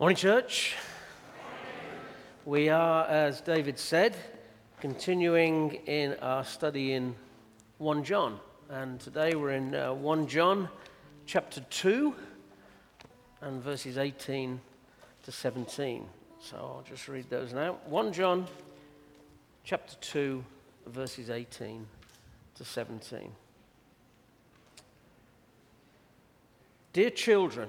Morning, church. We are, as David said, continuing in our study in 1 John. And today we're in 1 John chapter 2 and verses 18 to 17. So I'll just read those now. 1 John chapter 2 verses 18 to 17. Dear children,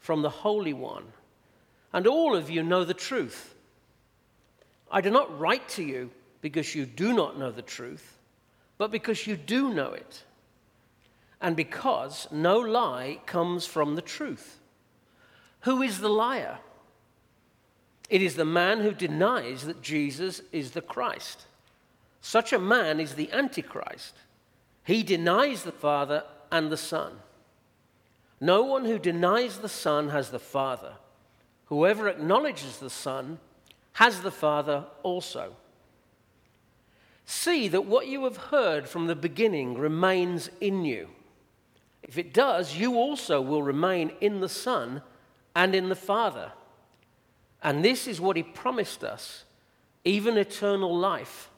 from the Holy One, and all of you know the truth. I do not write to you because you do not know the truth, but because you do know it, and because no lie comes from the truth. Who is the liar? It is the man who denies that Jesus is the Christ. Such a man is the Antichrist. He denies the Father and the Son. No one who denies the Son has the Father. Whoever acknowledges the Son has the Father also. See that what you have heard from the beginning remains in you. If it does, you also will remain in the Son and in the Father. And this is what he promised us, even eternal life.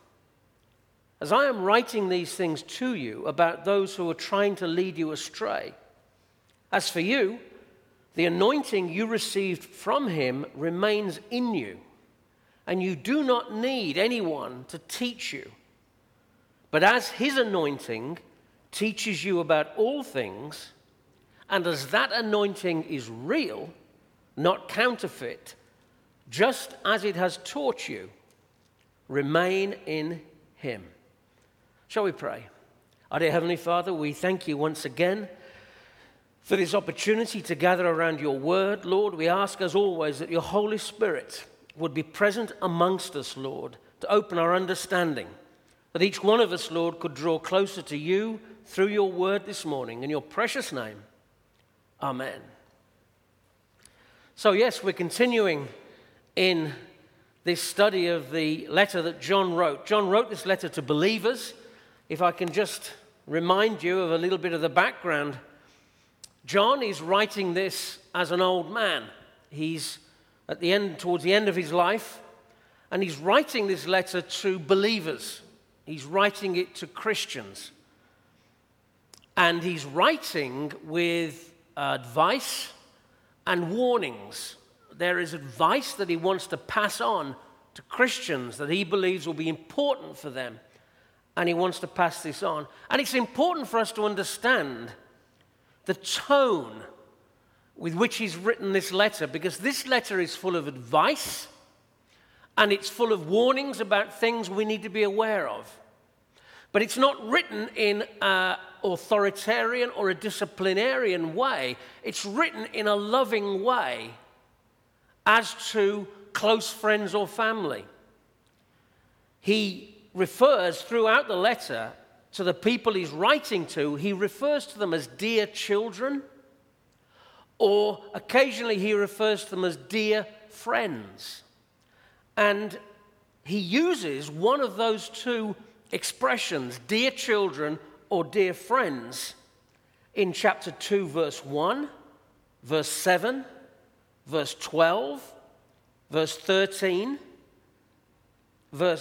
As I am writing these things to you about those who are trying to lead you astray, as for you, the anointing you received from him remains in you, and you do not need anyone to teach you. But as his anointing teaches you about all things, and as that anointing is real, not counterfeit, just as it has taught you, remain in him. Shall we pray? Our dear Heavenly Father, we thank you once again for this opportunity to gather around your word. Lord, we ask as always that your Holy Spirit would be present amongst us, Lord, to open our understanding, that each one of us, Lord, could draw closer to you through your word this morning. In your precious name, amen. So yes, we're continuing in this study of the letter that John wrote. John wrote this letter to believers. If I can just remind you of a little bit of the background, John is writing this as an old man. He's at the end, towards the end of his life, and he's writing this letter to believers. He's writing it to Christians. And he's writing with advice and warnings. There is advice that he wants to pass on to Christians that he believes will be important for them, and he wants to pass this on. And it's important for us to understand the tone with which he's written this letter, because this letter is full of advice and it's full of warnings about things we need to be aware of. But it's not written in an authoritarian or a disciplinarian way. It's written in a loving way as to close friends or family. He refers throughout the letter to the people he's writing to, he refers to them as dear children, or occasionally he refers to them as dear friends. And he uses one of those two expressions, dear children or dear friends, in chapter 2, verse 1, verse 7, verse 12, verse 13, let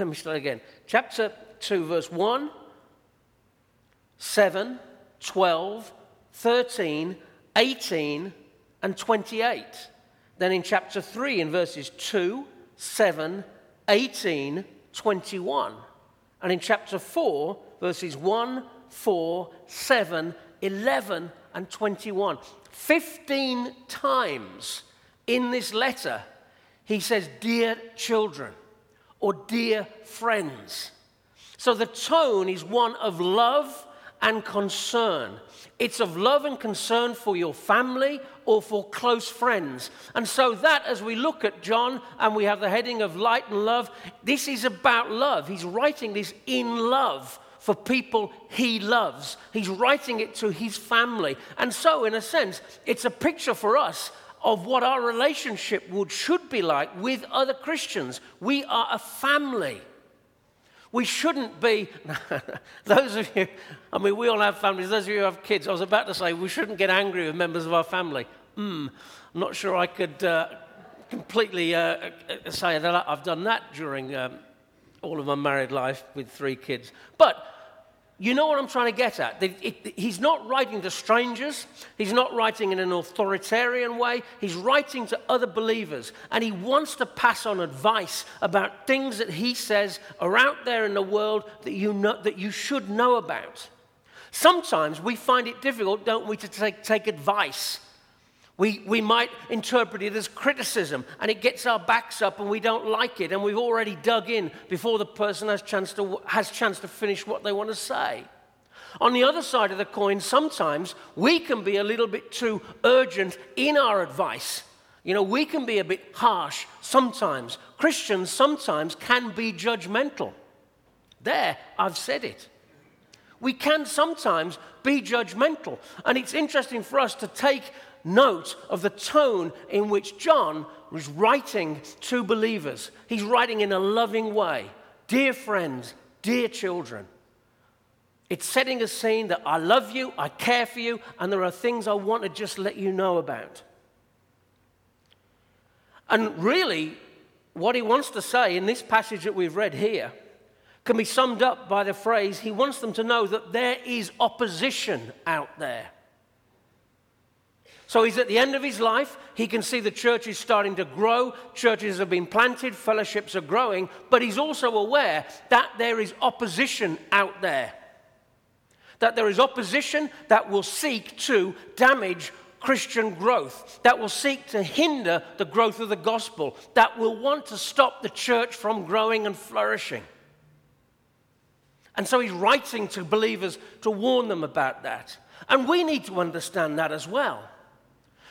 me start again. Chapter 2, verse 1, 7, 12, 13, 18, and 28. Then in chapter 3, in verses 2, 7, 18, 21. And in chapter 4, verses 1, 4, 7, 11, and 21. 15 times in this letter, he says, dear children, or dear friends. So the tone is one of love and concern. It's of love and concern for your family or for close friends. And so that, as we look at John, and we have the heading of light and love, this is about love. He's writing this in love for people he loves. He's writing it to his family. And so, in a sense, it's a picture for us of what our relationship should be like with other Christians. We are a family. We shouldn't be, those of you, I mean, we all have families, those of you who have kids, I was about to say, we shouldn't get angry with members of our family. I'm not sure I could completely say that I've done that during all of my married life with 3 kids. But you know what I'm trying to get at. He's not writing to strangers. He's not writing in an authoritarian way. He's writing to other believers. And he wants to pass on advice about things that he says are out there in the world that you should know about. Sometimes we find it difficult, don't we, to take advice. We might interpret it as criticism, and it gets our backs up, and we don't like it, and we've already dug in before the person has chance to finish what they want to say. On the other side of the coin, sometimes we can be a little bit too urgent in our advice. You know, we can be a bit harsh sometimes. Christians sometimes can be judgmental. There, I've said it. We can sometimes be judgmental, and it's interesting for us to take note of the tone in which John was writing to believers. He's writing in a loving way. Dear friends, dear children, it's setting a scene that I love you, I care for you, and there are things I want to just let you know about. And really, what he wants to say in this passage that we've read here can be summed up by the phrase, he wants them to know that there is opposition out there. So he's at the end of his life, he can see the church is starting to grow, churches have been planted, fellowships are growing, but he's also aware that there is opposition out there. That there is opposition that will seek to damage Christian growth, that will seek to hinder the growth of the gospel, that will want to stop the church from growing and flourishing. And so he's writing to believers to warn them about that. And we need to understand that as well.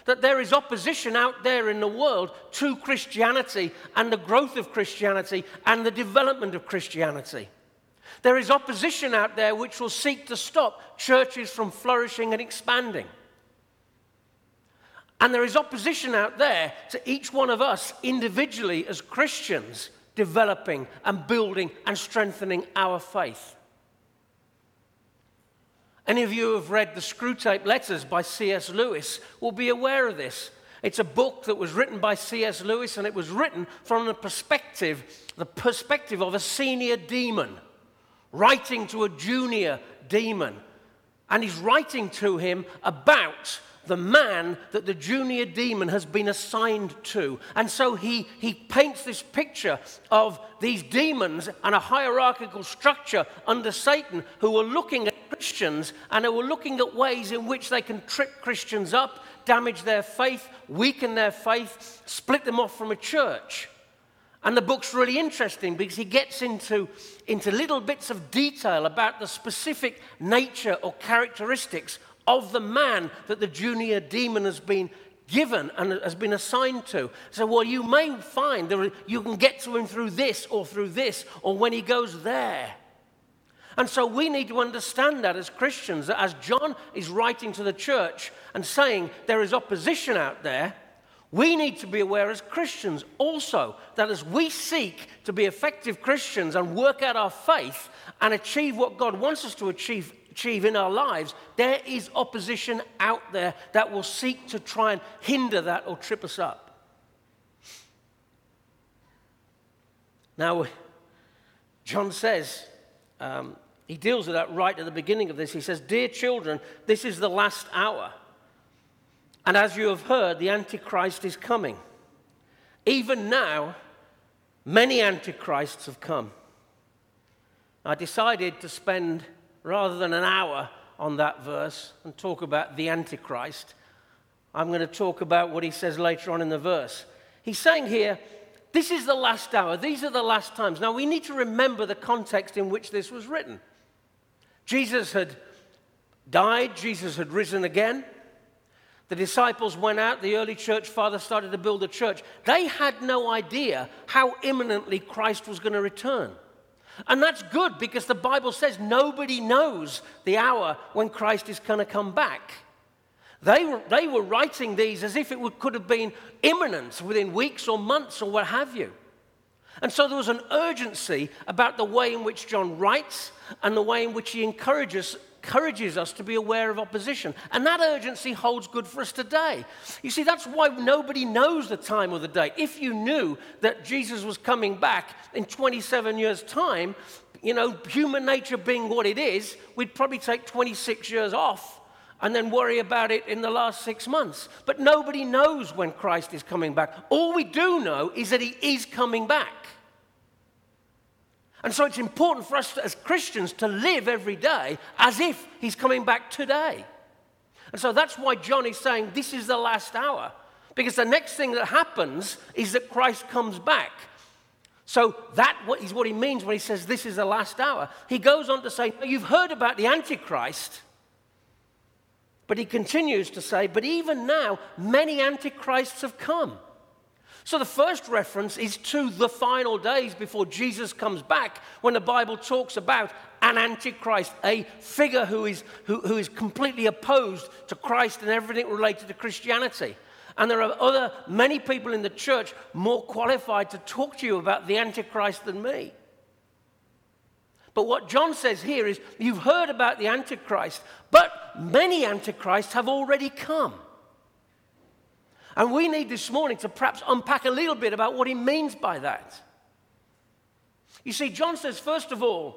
That there is opposition out there in the world to Christianity and the growth of Christianity and the development of Christianity. There is opposition out there which will seek to stop churches from flourishing and expanding. And there is opposition out there to each one of us individually as Christians developing and building and strengthening our faith. Any of you who have read The Screwtape Letters by C.S. Lewis will be aware of this. It's a book that was written by C.S. Lewis, and it was written from the perspective of a senior demon, writing to a junior demon. And he's writing to him about the man that the junior demon has been assigned to. And so he paints this picture of these demons and a hierarchical structure under Satan who are looking at Christians and who are looking at ways in which they can trip Christians up, damage their faith, weaken their faith, split them off from a church. And the book's really interesting because he gets into little bits of detail about the specific nature or characteristics of the man that the junior demon has been given and has been assigned to. So, well, you may find that you can get to him through this, or when he goes there. And so we need to understand that as Christians, that as John is writing to the church and saying there is opposition out there, we need to be aware as Christians also that as we seek to be effective Christians and work out our faith and achieve what God wants us to achieve in our lives, there is opposition out there that will seek to try and hinder that or trip us up. Now, John says, he deals with that right at the beginning of this. He says, dear children, this is the last hour. And as you have heard, the Antichrist is coming. Even now, many Antichrists have come. I decided to spend, rather than an hour on that verse and talk about the Antichrist, I'm going to talk about what he says later on in the verse. He's saying here, this is the last hour. These are the last times. Now, we need to remember the context in which this was written. Jesus had died, Jesus had risen again. The disciples went out, the early church fathers started to build a church. They had no idea how imminently Christ was going to return. And that's good because the Bible says nobody knows the hour when Christ is going to come back. They were writing these as if it could have been imminent within weeks or months or what have you. And so there was an urgency about the way in which John writes and the way in which he encourages us to be aware of opposition. And that urgency holds good for us today. You see, that's why nobody knows the time or the date. If you knew that Jesus was coming back in 27 years' time, you know, human nature being what it is, we'd probably take 26 years off and then worry about it in the last 6 months. But nobody knows when Christ is coming back. All we do know is that he is coming back. And so it's important for us as Christians to live every day as if he's coming back today. And so that's why John is saying this is the last hour, because the next thing that happens is that Christ comes back. So that is what he means when he says this is the last hour. He goes on to say, you've heard about the Antichrist. But he continues to say, but even now, many antichrists have come. So the first reference is to the final days before Jesus comes back, when the Bible talks about an antichrist, a figure who is completely opposed to Christ and everything related to Christianity. And there are many people in the church more qualified to talk to you about the Antichrist than me. But what John says here is, you've heard about the Antichrist, but many antichrists have already come. And we need this morning to perhaps unpack a little bit about what he means by that. You see, John says, first of all,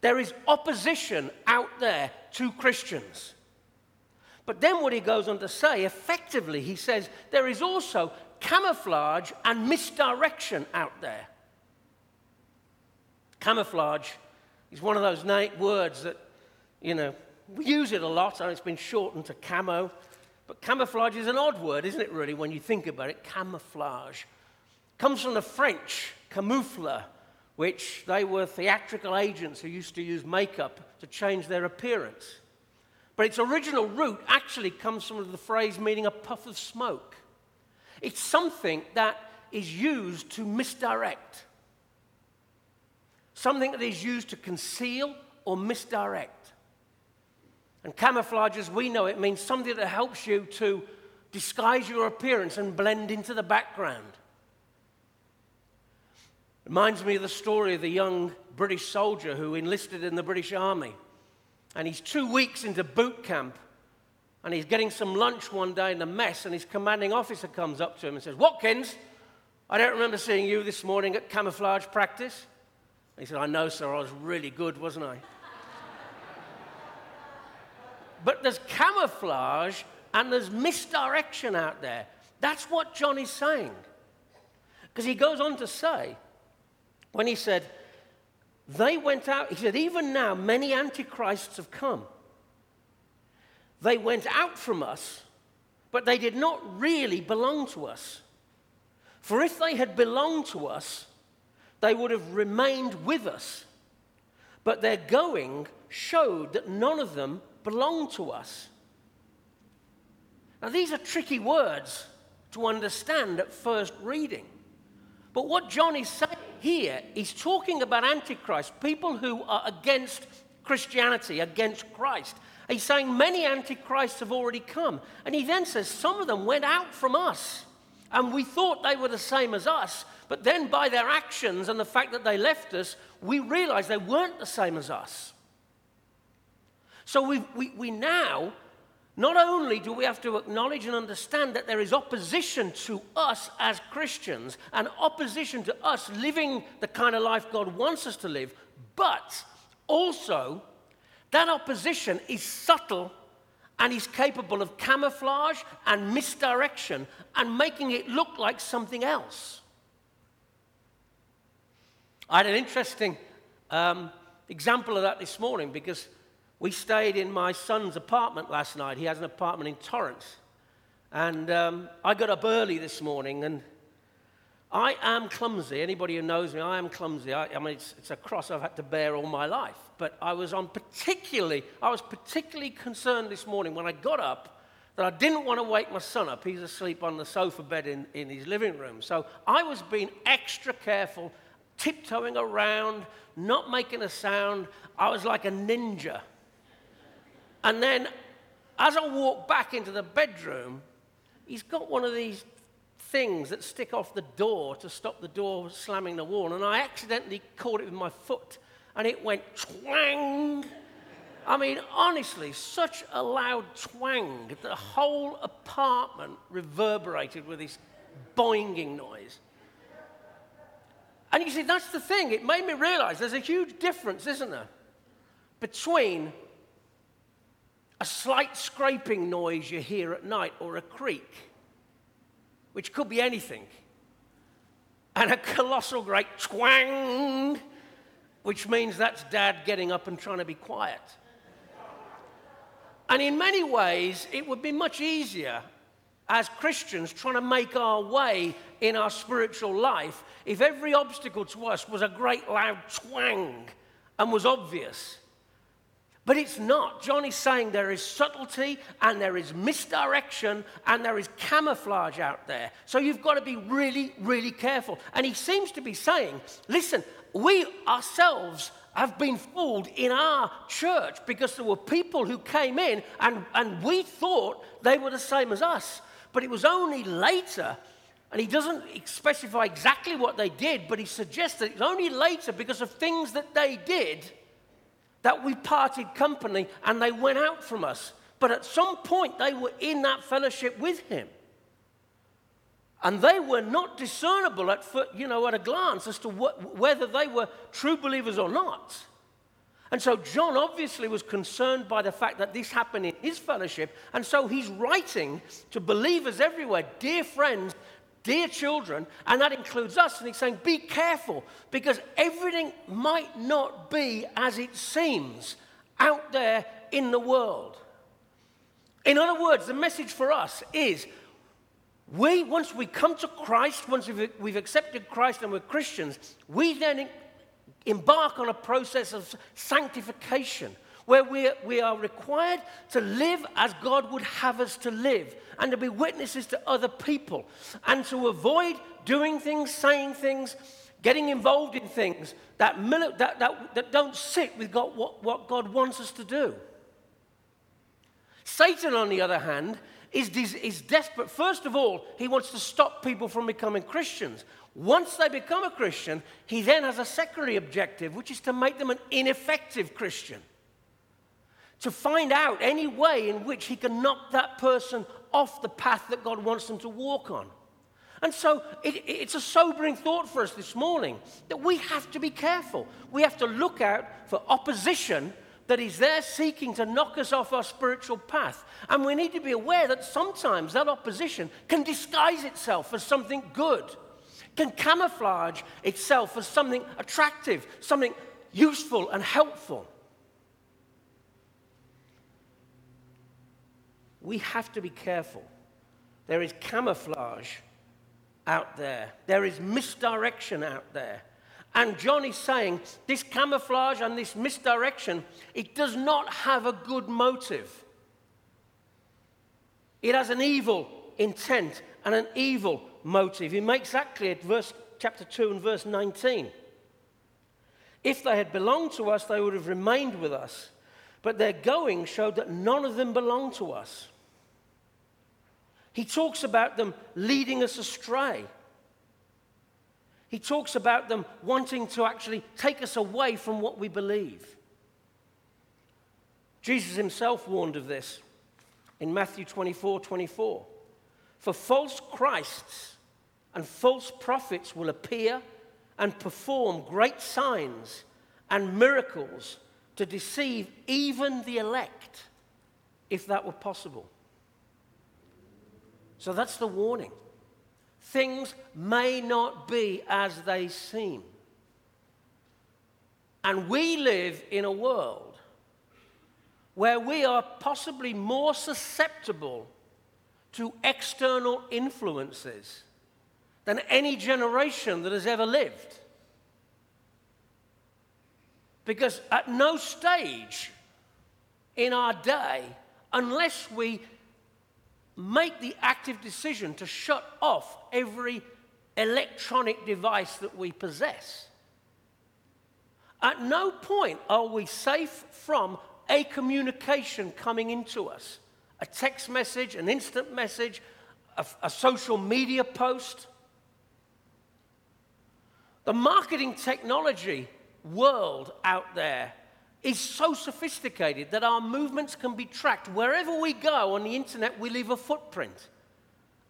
there is opposition out there to Christians. But then what he goes on to say, effectively, he says, there is also camouflage and misdirection out there. Camouflage is one of those words that, you know, we use it a lot, and it's been shortened to camo. But camouflage is an odd word, isn't it, really, when you think about it? Camouflage. Comes from the French, camoufleur, which they were theatrical agents who used to use makeup to change their appearance. But its original root actually comes from the phrase meaning a puff of smoke. It's something that is used to misdirect. Something that is used to conceal or misdirect. And camouflage, as we know it, means something that helps you to disguise your appearance and blend into the background. Reminds me of the story of the young British soldier who enlisted in the British Army. And he's 2 weeks into boot camp, and he's getting some lunch one day in the mess, and his commanding officer comes up to him and says, "Watkins, I don't remember seeing you this morning at camouflage practice." He said, "I know, sir, I was really good, wasn't I?" But there's camouflage and there's misdirection out there. That's what John is saying. Because he goes on to say, when he said, they went out, he said, even now many antichrists have come. They went out from us, but they did not really belong to us. For if they had belonged to us, they would have remained with us, but their going showed that none of them belonged to us. Now, these are tricky words to understand at first reading. But what John is saying here, he's talking about antichrists, people who are against Christianity, against Christ. He's saying many antichrists have already come. And he then says some of them went out from us, and we thought they were the same as us, but then by their actions and the fact that they left us, we realized they weren't the same as us. So we now, not only do we have to acknowledge and understand that there is opposition to us as Christians and opposition to us living the kind of life God wants us to live, but also that opposition is subtle and is capable of camouflage and misdirection and making it look like something else. I had an interesting example of that this morning because we stayed in my son's apartment last night. He has an apartment in Torrance. And I got up early this morning and I am clumsy. Anybody who knows me, I am clumsy. I mean, it's a cross I've had to bear all my life. But I was particularly concerned this morning when I got up that I didn't want to wake my son up. He's asleep on the sofa bed in his living room. So I was being extra careful, tiptoeing around, not making a sound. I was like a ninja. And then as I walked back into the bedroom, he's got one of these things that stick off the door to stop the door slamming the wall, and I accidentally caught it with my foot, and it went twang. I mean, honestly, such a loud twang that the whole apartment reverberated with this boinging noise. And you see, that's the thing. It made me realize there's a huge difference, isn't there, between a slight scraping noise you hear at night or a creak, which could be anything, and a colossal great twang, which means that's Dad getting up and trying to be quiet. And in many ways, it would be much easier as Christians trying to make our way in our spiritual life if every obstacle to us was a great loud twang and was obvious. But it's not. John is saying there is subtlety and there is misdirection and there is camouflage out there. So you've got to be really, really careful. And he seems to be saying, listen, we ourselves have been fooled in our church because there were people who came in and we thought they were the same as us. But it was only later, and he doesn't specify exactly what they did, but he suggests that it's only later because of things that they did that we parted company and they went out from us. But at some point, they were in that fellowship with him. And they were not discernible at a glance as to whether they were true believers or not. And so John obviously was concerned by the fact that this happened in his fellowship. And so he's writing to believers everywhere, dear friends, dear children, and that includes us. And he's saying, be careful, because everything might not be as it seems out there in the world. In other words, the message for us is, once we come to Christ, once we've accepted Christ and we're Christians, we then embark on a process of sanctification, where we are required to live as God would have us to live and to be witnesses to other people and to avoid doing things, saying things, getting involved in things that don't sit with God, what God wants us to do. Satan, on the other hand, is desperate. First of all, he wants to stop people from becoming Christians. Once they become a Christian, he then has a secondary objective, which is to make them an ineffective Christian, to find out any way in which he can knock that person off the path that God wants them to walk on. And so it's a sobering thought for us this morning that we have to be careful. We have to look out for opposition that is there seeking to knock us off our spiritual path. And we need to be aware that sometimes that opposition can disguise itself as something good, can camouflage itself as something attractive, something useful and helpful. We have to be careful. There is camouflage out there. There is misdirection out there. And John is saying this camouflage and this misdirection, it does not have a good motive. It has an evil intent and an evil motive. He makes that clear at chapter 2 and verse 19. If they had belonged to us, they would have remained with us. But their going showed that none of them belonged to us. He talks about them leading us astray. He talks about them wanting to actually take us away from what we believe. Jesus himself warned of this in Matthew 24:24. For false Christs and false prophets will appear and perform great signs and miracles to deceive even the elect, if that were possible. So that's the warning. Things may not be as they seem. And we live in a world where we are possibly more susceptible to external influences than any generation that has ever lived. Because at no stage in our day, unless we make the active decision to shut off every electronic device that we possess, at no point are we safe from a communication coming into us. A text message, an instant message, a social media post. The marketing technology world out there is so sophisticated that our movements can be tracked. Wherever we go on the internet, we leave a footprint.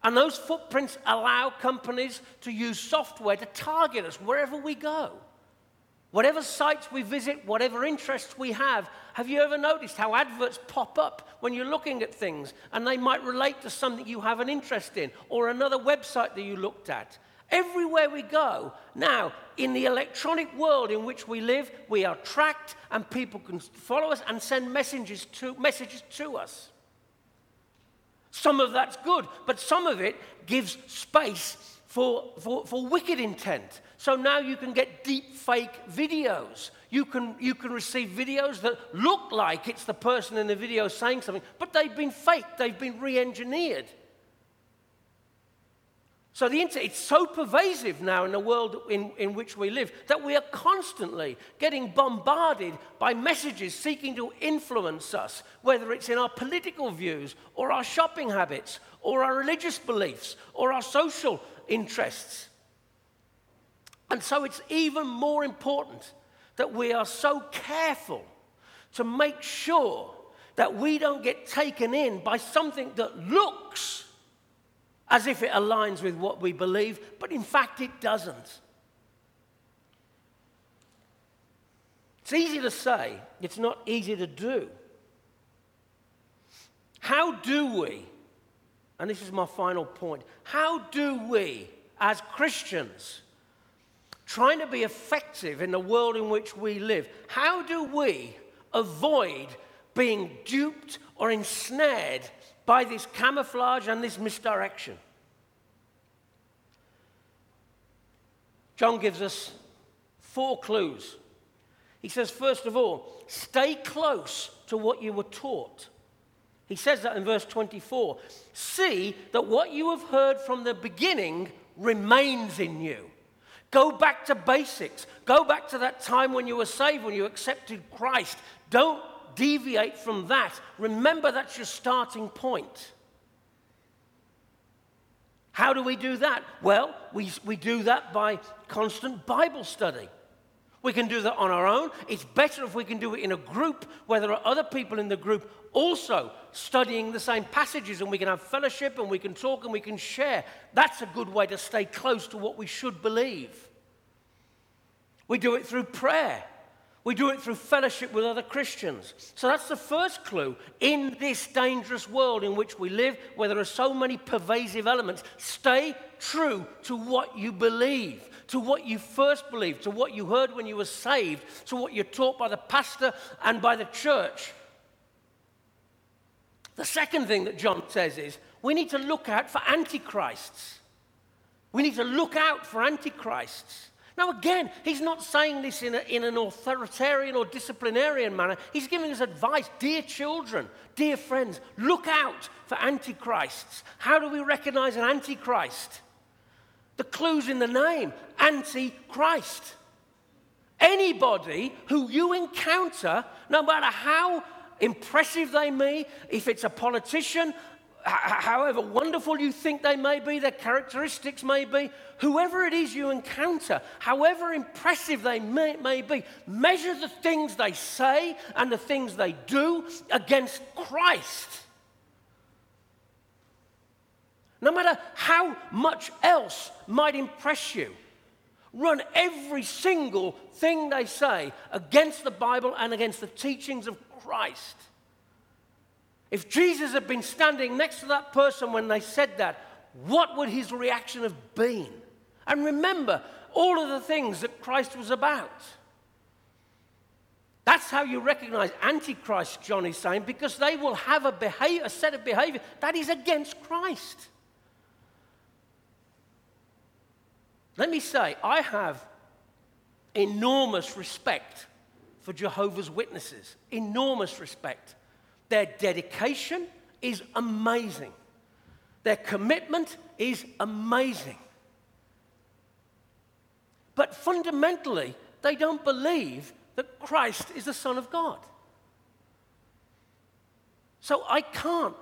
And those footprints allow companies to use software to target us wherever we go. Whatever sites we visit, whatever interests we have you ever noticed how adverts pop up when you're looking at things and they might relate to something you have an interest in or another website that you looked at? Everywhere we go, now, in the electronic world in which we live, we are tracked and people can follow us and send messages to us. Some of that's good, but some of it gives space for wicked intent. So now you can get deep fake videos. You can receive videos that look like it's the person in the video saying something, but they've been faked, they've been re-engineered. So the internet, it's so pervasive now in the world in which we live that we are constantly getting bombarded by messages seeking to influence us, whether it's in our political views or our shopping habits or our religious beliefs or our social interests. And so it's even more important that we are so careful to make sure that we don't get taken in by something that looks as if it aligns with what we believe, but in fact it doesn't. It's easy to say, it's not easy to do. How do we, and this is my final point, how do we as Christians, trying to be effective in the world in which we live, how do we avoid being duped or ensnared by this camouflage and this misdirection? John gives us 4 clues. He says, first of all, stay close to what you were taught. He says that in verse 24. See that what you have heard from the beginning remains in you. Go back to basics. Go back to that time when you were saved, when you accepted Christ. Don't deviate from that. Remember, that's your starting point. How do we do that? Well, we do that by constant Bible study. We can do that on our own. It's better if we can do it in a group where there are other people in the group also studying the same passages, and we can have fellowship and we can talk and we can share. That's a good way to stay close to what we should believe. We do it through prayer. We do it through fellowship with other Christians. So that's the first clue. In this dangerous world in which we live, where there are so many pervasive elements, stay true to what you believe, to what you first believed, to what you heard when you were saved, to what you're taught by the pastor and by the church. The second thing that John says is, we need to look out for antichrists. We need to look out for antichrists. Now, again, he's not saying this in an authoritarian or disciplinarian manner. He's giving us advice. Dear children, dear friends, look out for antichrists. How do we recognize an antichrist? The clue's in the name, antichrist. Anybody who you encounter, no matter how impressive they may, if it's a politician, however wonderful you think they may be, their characteristics may be, whoever it is you encounter, however impressive they may be, measure the things they say and the things they do against Christ. No matter how much else might impress you, run every single thing they say against the Bible and against the teachings of Christ. If Jesus had been standing next to that person when they said that, what would his reaction have been? And remember, all of the things that Christ was about. That's how you recognize antichrist, John is saying, because they will have a set of behavior that is against Christ. Let me say, I have enormous respect for Jehovah's Witnesses. Enormous respect. Their dedication is amazing. Their commitment is amazing. But fundamentally, they don't believe that Christ is the Son of God. So I can't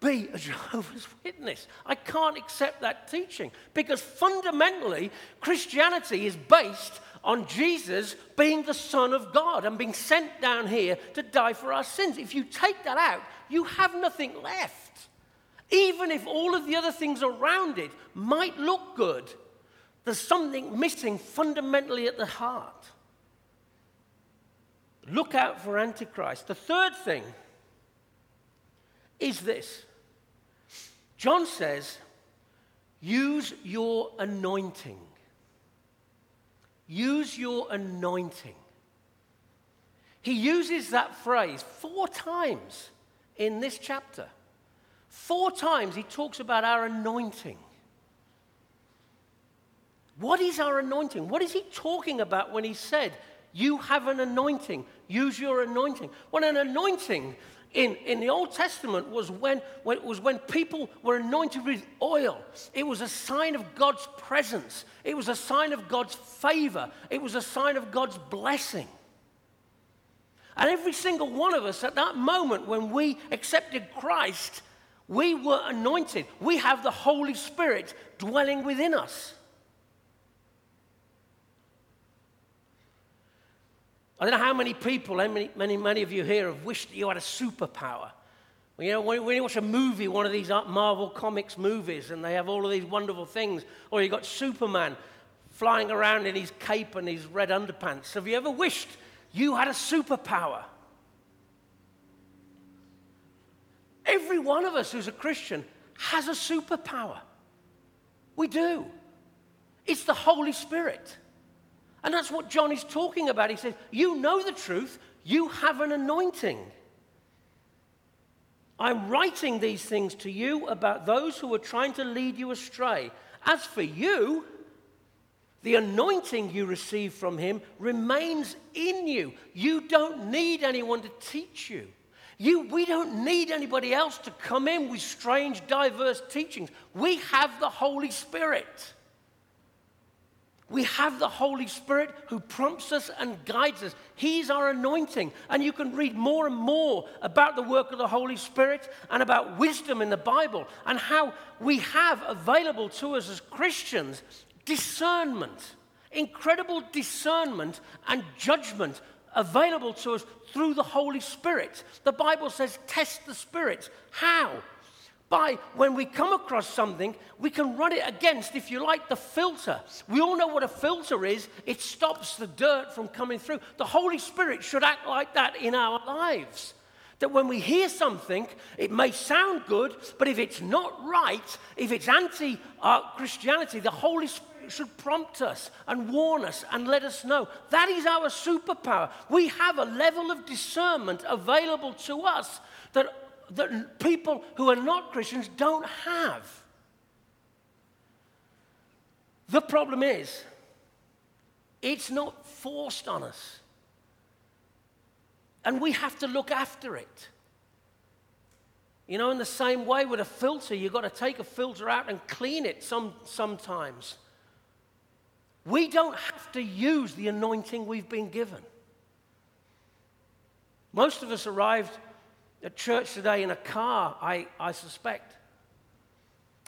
be a Jehovah's Witness. I can't accept that teaching because fundamentally, Christianity is based on Jesus being the Son of God and being sent down here to die for our sins. If you take that out, you have nothing left. Even if all of the other things around it might look good, there's something missing fundamentally at the heart. Look out for Antichrist. The third thing is this. John says, use your anointing. Use your anointing. He uses that phrase 4 times in this chapter. 4 times he talks about our anointing. What is our anointing? What is he talking about when he said, you have an anointing, use your anointing? Well, an anointing in the Old Testament was when people were anointed with oil. It was a sign of God's presence. It was a sign of God's favor. It was a sign of God's blessing. And every single one of us at that moment when we accepted Christ, we were anointed. We have the Holy Spirit dwelling within us. I don't know how many people, many of you here have wished that you had a superpower. Well, you know, when you watch a movie, one of these Marvel Comics movies, and they have all of these wonderful things, or you've got Superman flying around in his cape and his red underpants. Have you ever wished you had a superpower? Every one of us who's a Christian has a superpower. We do. It's the Holy Spirit. And that's what John is talking about. He says, you know the truth. You have an anointing. I'm writing these things to you about those who are trying to lead you astray. As for you, the anointing you receive from him remains in you. You don't need anyone to teach you. We don't need anybody else to come in with strange, diverse teachings. We have the Holy Spirit. We have the Holy Spirit who prompts us and guides us. He's our anointing. And you can read more and more about the work of the Holy Spirit and about wisdom in the Bible and how we have available to us as Christians discernment, incredible discernment and judgment available to us through the Holy Spirit. The Bible says, test the Spirit. How? By when we come across something, we can run it against, if you like, the filter. We all know what a filter is. It stops the dirt from coming through. The Holy Spirit should act like that in our lives. That when we hear something, it may sound good, but if it's not right, if it's anti-Christianity, the Holy Spirit should prompt us and warn us and let us know. That is our superpower. We have a level of discernment available to us that people who are not Christians don't have. The problem is, it's not forced on us. And we have to look after it. You know, in the same way with a filter, you've got to take a filter out and clean it sometimes. We don't have to use the anointing we've been given. Most of us arrived at church today in a car, I suspect.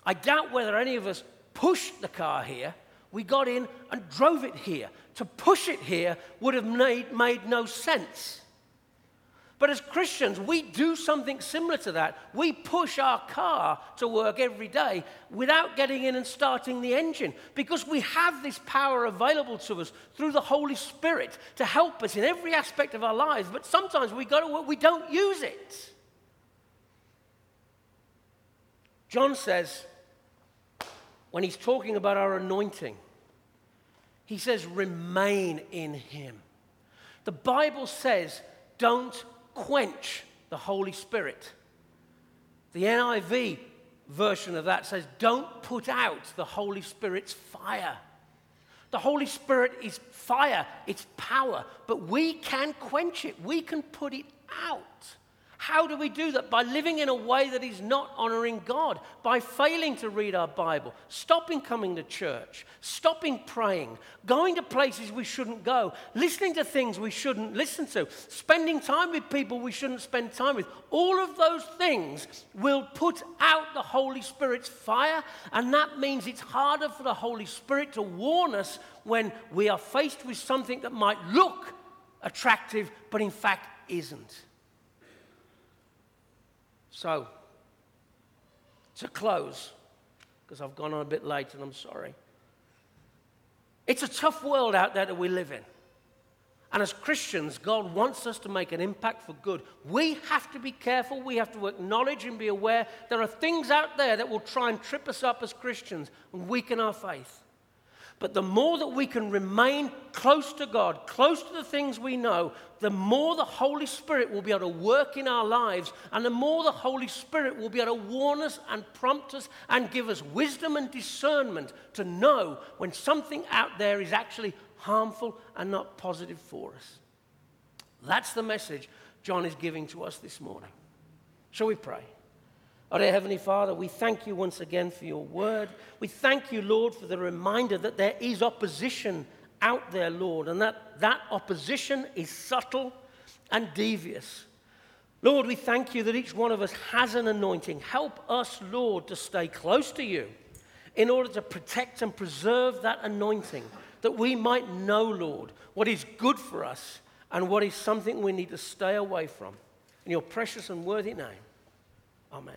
I doubt whether any of us pushed the car here. We got in and drove it here. To push it here would have made no sense. But as Christians, we do something similar to that. We push our car to work every day without getting in and starting the engine because we have this power available to us through the Holy Spirit to help us in every aspect of our lives. But sometimes we don't use it. John says, when he's talking about our anointing, he says, remain in him. The Bible says, don't quench the Holy Spirit. The NIV version of that says, don't put out the Holy Spirit's fire. The Holy Spirit is fire, it's power, but we can quench it. We can put it out. How do we do that? By living in a way that is not honoring God, by failing to read our Bible, stopping coming to church, stopping praying, going to places we shouldn't go, listening to things we shouldn't listen to, spending time with people we shouldn't spend time with. All of those things will put out the Holy Spirit's fire, and that means it's harder for the Holy Spirit to warn us when we are faced with something that might look attractive, but in fact isn't. So, to close, because I've gone on a bit late and I'm sorry. It's a tough world out there that we live in. And as Christians, God wants us to make an impact for good. We have to be careful. We have to acknowledge and be aware there are things out there that will try and trip us up as Christians and weaken our faith. But the more that we can remain close to God, close to the things we know, the more the Holy Spirit will be able to work in our lives, and the more the Holy Spirit will be able to warn us and prompt us and give us wisdom and discernment to know when something out there is actually harmful and not positive for us. That's the message John is giving to us this morning. Shall we pray? Our dear Heavenly Father, we thank you once again for your word. We thank you, Lord, for the reminder that there is opposition out there, Lord, and that opposition is subtle and devious. Lord, we thank you that each one of us has an anointing. Help us, Lord, to stay close to you in order to protect and preserve that anointing, that we might know, Lord, what is good for us and what is something we need to stay away from. In your precious and worthy name, amen.